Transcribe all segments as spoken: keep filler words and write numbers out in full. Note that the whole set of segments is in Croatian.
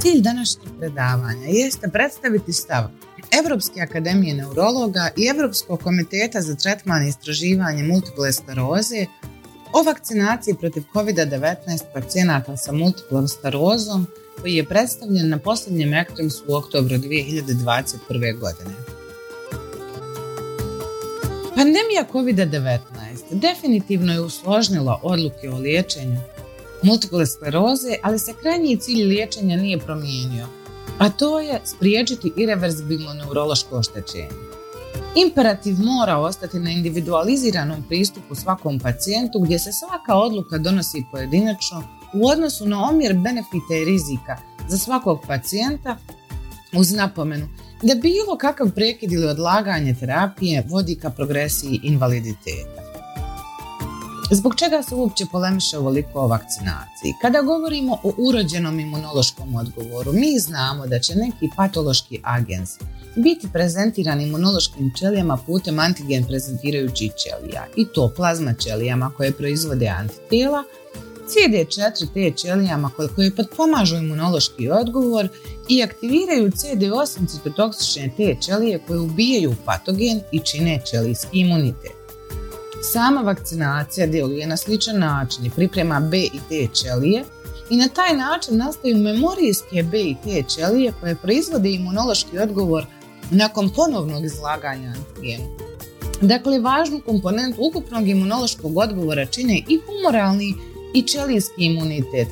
Cilj današnjeg predavanja jeste predstaviti stav Evropske akademije neurologa i Evropskog komiteta za tretman i istraživanje multiple skleroze o vakcinaciji protiv covid devetnaest pacijenata sa multiplom sklerozom, koji je predstavljen na posljednjem ECTRIMS u oktobru dvije hiljade dvadeset prve. godine. Pandemija covid devetnaest definitivno je usložnila odluke o liječenju multiple skleroze, ali se krajnji cilj liječenja nije promijenio, a to je spriječiti irreverzibilno neurološko oštećenje. Imperativ mora ostati na individualiziranom pristupu svakom pacijentu, gdje se svaka odluka donosi pojedinačno u odnosu na omjer benefita i rizika za svakog pacijenta, uz napomenu da bilo kakav prekid ili odlaganje terapije vodi ka progresiji invaliditeta. Zbog čega se uopće polemiše ovoliko o vakcinaciji? Kada govorimo o urođenom imunološkom odgovoru, mi znamo da će neki patološki agens biti prezentiran imunološkim ćelijama putem antigen prezentirajućih ćelija, i to plazma ćelijama koje proizvode antitijela, C D četiri T ćelijama koje potpomažu imunološki odgovor i aktiviraju C D osam citotoksične T ćelije koje ubijaju patogen i čine ćelijski imunitet. Sama vakcinacija djeluje na sličan način i priprema B i T ćelije, i na taj način nastaju memorijske B i T ćelije koje proizvode imunološki odgovor nakon ponovnog izlaganja antigenu. Dakle, važnu komponentu ukupnog imunološkog odgovora čine i humoralni i ćelijski imunitet.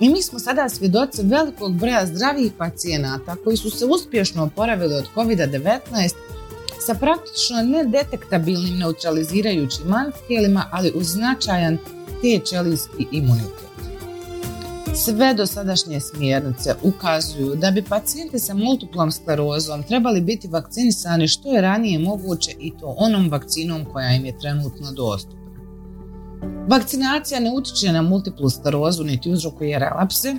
I mi smo sada svjedoci velikog broja zdravih pacijenata koji su se uspješno oporavili od covid devetnaest sa praktično nedetektabilnim neutralizirajućim antitijelima, ali uz značajan T-ćelijski imunitet. Sve dosadašnje smjernice ukazuju da bi pacijenti sa multiplom sklerozom trebali biti vakcinisani što je ranije moguće, i to onom vakcinom koja im je trenutno dostupna. Vakcinacija ne utječe na multiplu sklerozu niti uzrokuje relapse.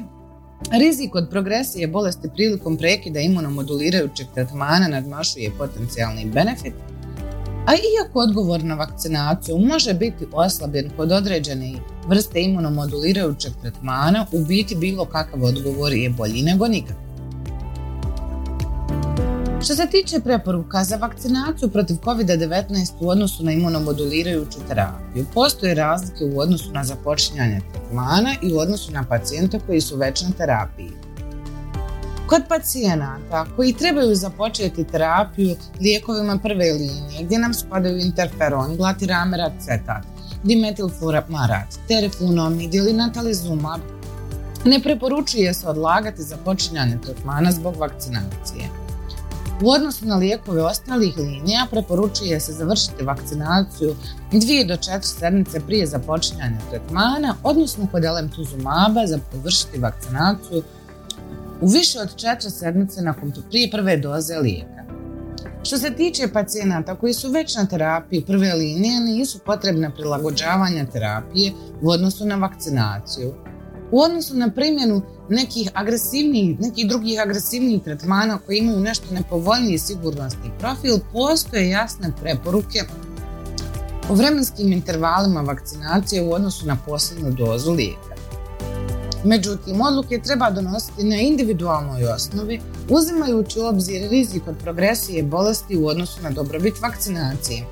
Rizik od progresije bolesti prilikom prekida imunomodulirajućeg tretmana nadmašuje potencijalni benefit, a iako odgovor na vakcinaciju može biti oslabljen kod određene vrste imunomodulirajućeg tretmana, u biti bilo kakav odgovor je bolji nego nikakav. Što se tiče preporuka za vakcinaciju protiv covid devetnaest u odnosu na imunomodulirajuću terapiju, postoje razlike u odnosu na započinjanje tretmana i u odnosu na pacijente koji su već na terapiji. Kod pacijenata koji trebaju započeti terapiju lijekovima prve linije, gdje nam spadaju interferon, glatirameracetat, dimetilfuramarat, terefunomid ili natalizumab, ne preporučuje se odlagati započinjanje tretmana zbog vakcinacije. U odnosu na lijekove ostalih linija preporučuje se završiti vakcinaciju dvije do četiri sedmice prije započinjanja tretmana, odnosno kod alemtuzumaba za završiti vakcinaciju u više od četiri sedmice nakon prije prve doze lijeka. Što se tiče pacijenata koji su već na terapiji prve linije, nisu potrebna prilagođavanja terapije u odnosu na vakcinaciju. U odnosu na primjenu nekih agresivnih, nekih drugih agresivnih tretmana koji imaju nešto nepovoljniji sigurnosni profil, postoje jasne preporuke o vremenskim intervalima vakcinacije u odnosu na posljednju dozu lijeka. Međutim, odluke treba donositi na individualnoj osnovi, uzimajući u obzir rizik od progresije bolesti u odnosu na dobrobit vakcinacije.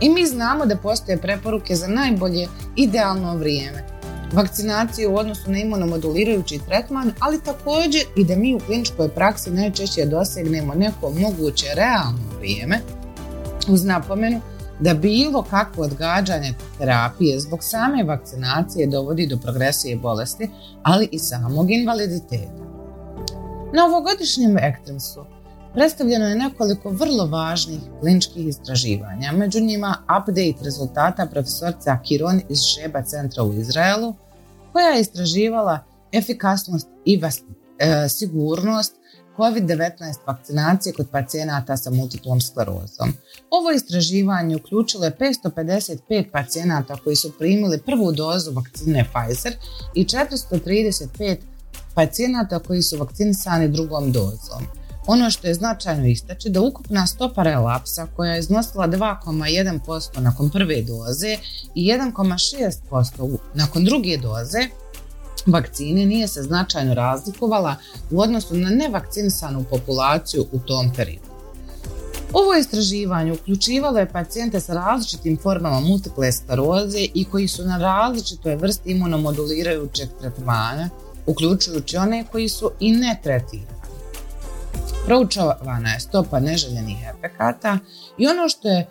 I mi znamo da postoje preporuke za najbolje idealno vrijeme vakcinacije u odnosu na imunomodulirajući tretman, ali također i da mi u kliničkoj praksi najčešće dosegnemo neko moguće realno vrijeme, uz napomenu da bilo kakvo odgađanje terapije zbog same vakcinacije dovodi do progresije bolesti, ali i samog invaliditeta. Na ovogodišnjem ECTRIMS-u predstavljeno je nekoliko vrlo važnih kliničkih istraživanja, među njima update rezultata profesorica Kiron iz Sheba centra u Izraelu, koja je istraživala efikasnost i vas, e, sigurnost kovid devetnaest vakcinacije kod pacijenata sa multiplom sklerozom. Ovo istraživanje uključilo je petsto pedeset pet pacijenata koji su primili prvu dozu vakcine Pfizer i četiristo trideset pet pacijenata koji su vakcinisani drugom dozom. Ono što je značajno istaći da ukupna stopa relapsa koja je iznosila dva zarez jedan posto nakon prve doze i jedan zarez šest posto nakon druge doze vakcine nije se značajno razlikovala u odnosu na nevakcinisanu populaciju u tom periodu. Ovo istraživanje uključivalo je pacijente sa različitim formama multiple skleroze i koji su na različitoj vrsti imunomodulirajućeg tretmana, uključujući one koji su i ne tretirani. Proučavana je stopa neželjenih efekata i ono što je e,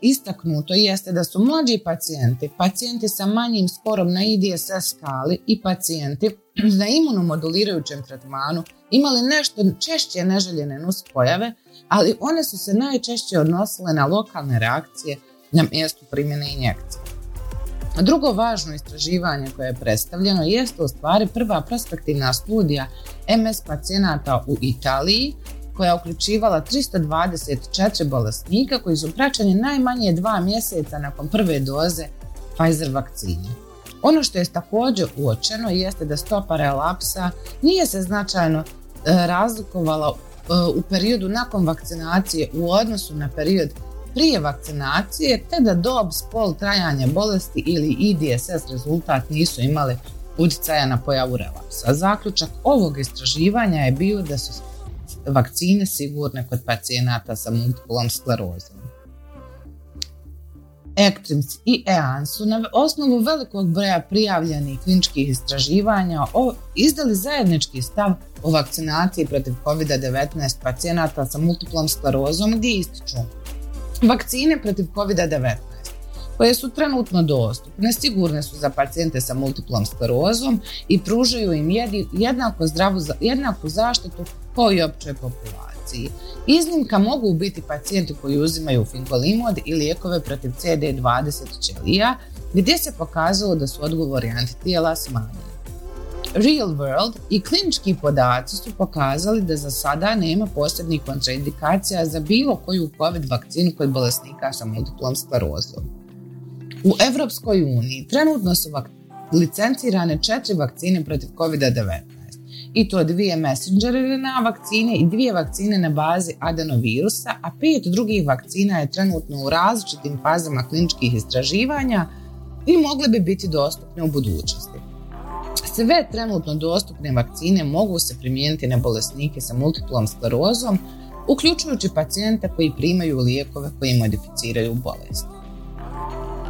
istaknuto jeste da su mlađi pacijenti, pacijenti sa manjim sporom na I D S S skali i pacijenti na imunomodulirajućem tretmanu imali nešto češće neželjene nuspojave, ali one su se najčešće odnosile na lokalne reakcije na mjestu primjene injekcije. Drugo važno istraživanje koje je predstavljeno jeste u stvari prva prospektivna studija M S pacijenata u Italiji koja je uključivala tristo dvadeset četiri bolesnika koji su praćeni najmanje dva mjeseca nakon prve doze Pfizer vakcine. Ono što je također uočeno jeste da stopa relapsa nije se značajno razlikovala u periodu nakon vakcinacije u odnosu na period prije vakcinacije, te da dob, spol, trajanje bolesti ili I D S S rezultat nisu imali utjecaja na pojavu relapsa. Zaključak ovog istraživanja je bio da su vakcine sigurne kod pacijenata sa multiplom sklerozom. ECTRIMS i E A N su na osnovu velikog broja prijavljenih kliničkih istraživanja izdali zajednički stav o vakcinaciji protiv kovid devetnaest pacijenata sa multiplom sklerozom gdje ističu: vakcine protiv kovid devetnaest koje su trenutno dostupne sigurne su za pacijente sa multiplom sklerozom i pružaju im jednako, zdravu, jednaku zaštitu kao i općoj populaciji. Iznimka mogu biti pacijenti koji uzimaju fingolimod i lijekove protiv C D dvadeset ćelija gdje se pokazalo da su odgovori antitijela smanjeni. Real world i klinički podaci su pokazali da za sada nema posebnih kontraindikacija za bilo koju COVID vakcinu kod bolesnika sa multiplom sklerozom. U Evropskoj uniji trenutno su vak- licencirane četiri vakcine protiv kovid devetnaest i to dvije messengerina vakcine i dvije vakcine na bazi adenovirusa, a pet drugih vakcina je trenutno u različitim fazama kliničkih istraživanja i mogle bi biti dostupne u budućnosti. Sve trenutno dostupne vakcine mogu se primijeniti na bolesnike sa multiplom sklerozom, uključujući pacijente koji primaju lijekove koji modificiraju bolest.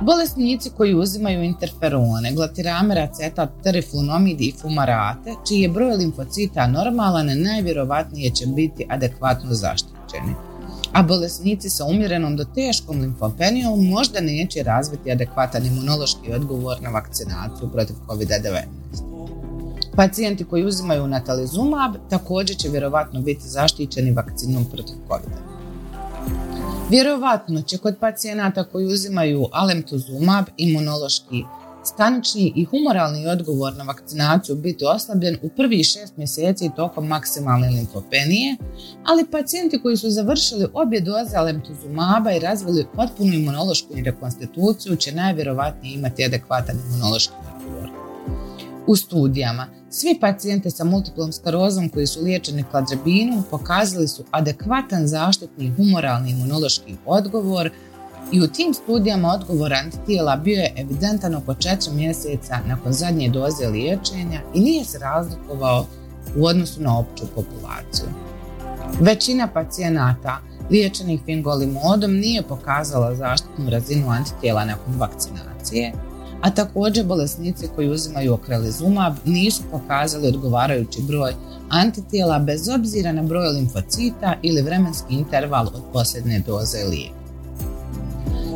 Bolesnici koji uzimaju interferone, glatirameracetat, terefunomid i fumarate, čiji je broj limfocita normalan, najvjerovatnije će biti adekvatno zaštićeni, a bolesnici sa umjerenom do teškom limfopenijom možda neće razviti adekvatan imunološki odgovor na vakcinaciju protiv kovid devetnaest. Pacijenti koji uzimaju natalizumab također će vjerovatno biti zaštićeni vakcinom protiv COVID-a. Vjerovatno će kod pacijenata koji uzimaju alemtuzumab imunološki, stanični i humoralni odgovor na vakcinaciju biti oslabljen u prvih šest mjeseci tokom maksimalne limfopenije, ali pacijenti koji su završili obje doze alemtuzumaba i razvili potpunu imunološku rekonstituciju će najvjerovatnije imati adekvatan imunološki odgovor. U studijama svi pacijenti sa multiplom sklerozom koji su liječeni kladrebinom pokazali su adekvatan zaštitni humoralni imunološki odgovor i u tim studijama odgovor antitijela bio je evidentan oko četiri mjeseca nakon zadnje doze liječenja i nije se razlikovao u odnosu na opću populaciju. Većina pacijenata liječenih fingolimodom nije pokazala zaštitnu razinu antitijela nakon vakcinacije, a također bolesnici koji uzimaju okrelizumab nisu pokazali odgovarajući broj antitijela bez obzira na broj limfocita ili vremenski interval od posljednje doze lijeka.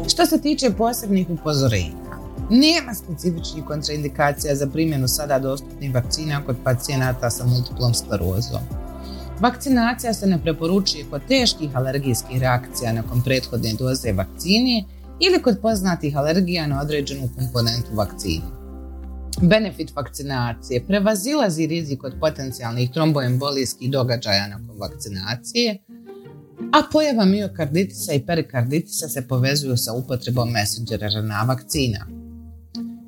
Što se tiče posebnih upozorenja, nema specifičnih kontraindikacija za primjenu sada dostupnih vakcina kod pacijenata sa multiplom sklerozom. Vakcinacija se ne preporučuje kod teških alergijskih reakcija nakon prethodne doze vakcine ili kod poznatih alergija na određenu komponentu vakcine. benefit vakcinacije prevazilazi rizik od potencijalnih tromboembolijskih događaja nakon vakcinacije, a pojava miokarditisa i perikarditisa se povezuju sa upotrebom messenger R N A vakcina.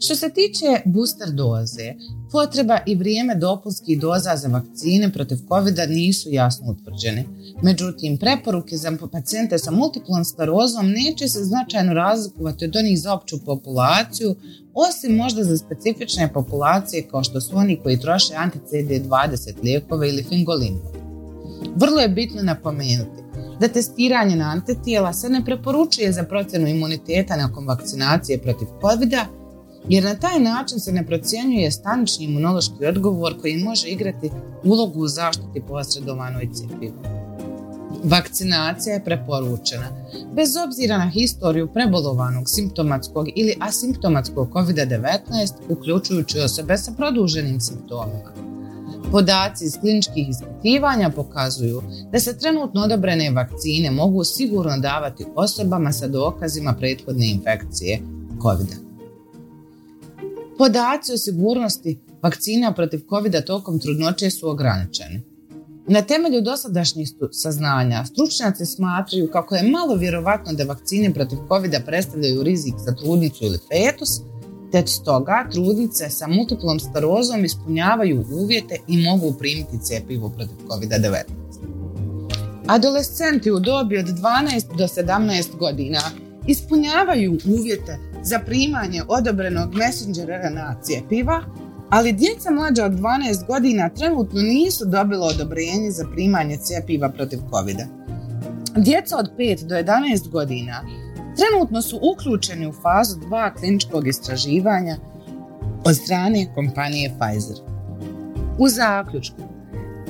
Što se tiče booster doze, potreba i vrijeme dopunskih doza za vakcine protiv covida nisu jasno utvrđene. Međutim, preporuke za pacijente sa multiplom sklerozom neće se značajno razlikovati od onih za opću populaciju, osim možda za specifične populacije kao što su oni koji troše anti-C D dvadeset lijekove ili fingolimod. Vrlo je bitno napomenuti da testiranje na antitijela se ne preporučuje za procjenu imuniteta nakon vakcinacije protiv covida, jer na taj način se ne procjenjuje stanični imunološki odgovor koji može igrati ulogu u zaštiti posredovanoj cjepivu. Vakcinacija je preporučena, bez obzira na historiju prebolovanog simptomatskog ili asimptomatskog covid devetnaest, uključujući osobe sa produženim simptomima. Podaci iz kliničkih ispitivanja pokazuju da se trenutno odobrene vakcine mogu sigurno davati osobama sa dokazima prethodne infekcije covida. Podaci o sigurnosti vakcina protiv covida tokom trudnoće su ograničeni. Na temelju dosadašnjih saznanja, stručnjaci smatraju kako je malo vjerovatno da vakcine protiv covida predstavljaju rizik za trudnicu ili fetus, te stoga trudnice sa multiplom sklerozom ispunjavaju uvjete i mogu primiti cjepivo protiv covid devetnaest. Adolescenti u dobi od dvanaest do sedamnaest godina ispunjavaju uvjete za primanje odobrenog messenger R N A cjepiva, ali djeca mlađa od dvanaest godina trenutno nisu dobila odobrenje za primanje cjepiva protiv covida. Djeca od pet do jedanaest godina trenutno su uključeni u fazu dva kliničkog istraživanja od strane kompanije Pfizer. U zaključku,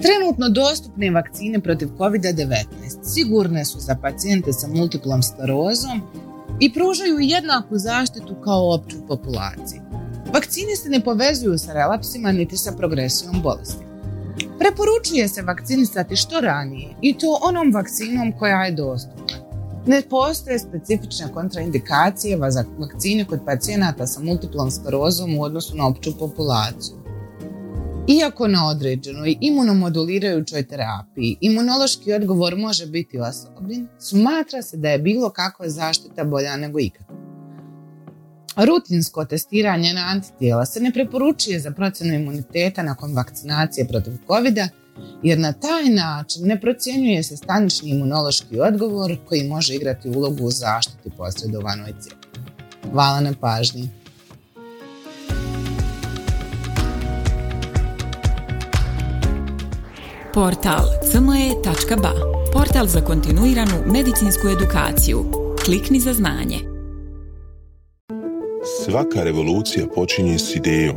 trenutno dostupne vakcine protiv covid devetnaest sigurne su za pacijente sa multiplom sklerozom i pružaju jednaku zaštitu kao opću populaciji. Vakcine se ne povezuju sa relapsima niti sa progresijom bolesti. Preporučuje se vakcinisati što ranije i to onom vakcinom koja je dostupna. Ne postoje specifične kontraindikacije za vakcine kod pacijenata sa multiplom sklerozom u odnosu na opću populaciju. Iako na određenoj imunomodulirajućoj terapiji imunološki odgovor može biti oslabljen, smatra se da je bilo kakva zaštita bolja nego ikakva. Rutinsko testiranje na antitijela se ne preporučuje za procjenu imuniteta nakon vakcinacije protiv covida, jer na taj način ne procjenjuje se stanični imunološki odgovor koji može igrati ulogu u zaštiti posredovanoj cjepivu. Hvala na pažnji. Portal c m e tačka b a, portal za kontinuiranu medicinsku edukaciju. Klikni za znanje. Svaka revolucija počinje s idejom.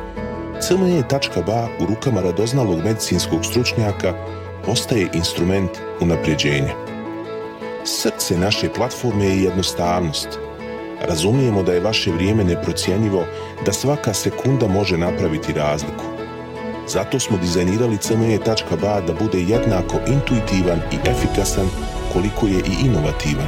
c m e tačka b a u rukama radoznalog medicinskog stručnjaka postaje instrument unapređenja. Srce naše platforme je jednostavnost. Razumijemo da je vaše vrijeme neprocjenjivo, da svaka sekunda može napraviti razliku. Zato smo dizajnirali c m e tačka b a da bude jednako intuitivan i efikasan koliko je i inovativan.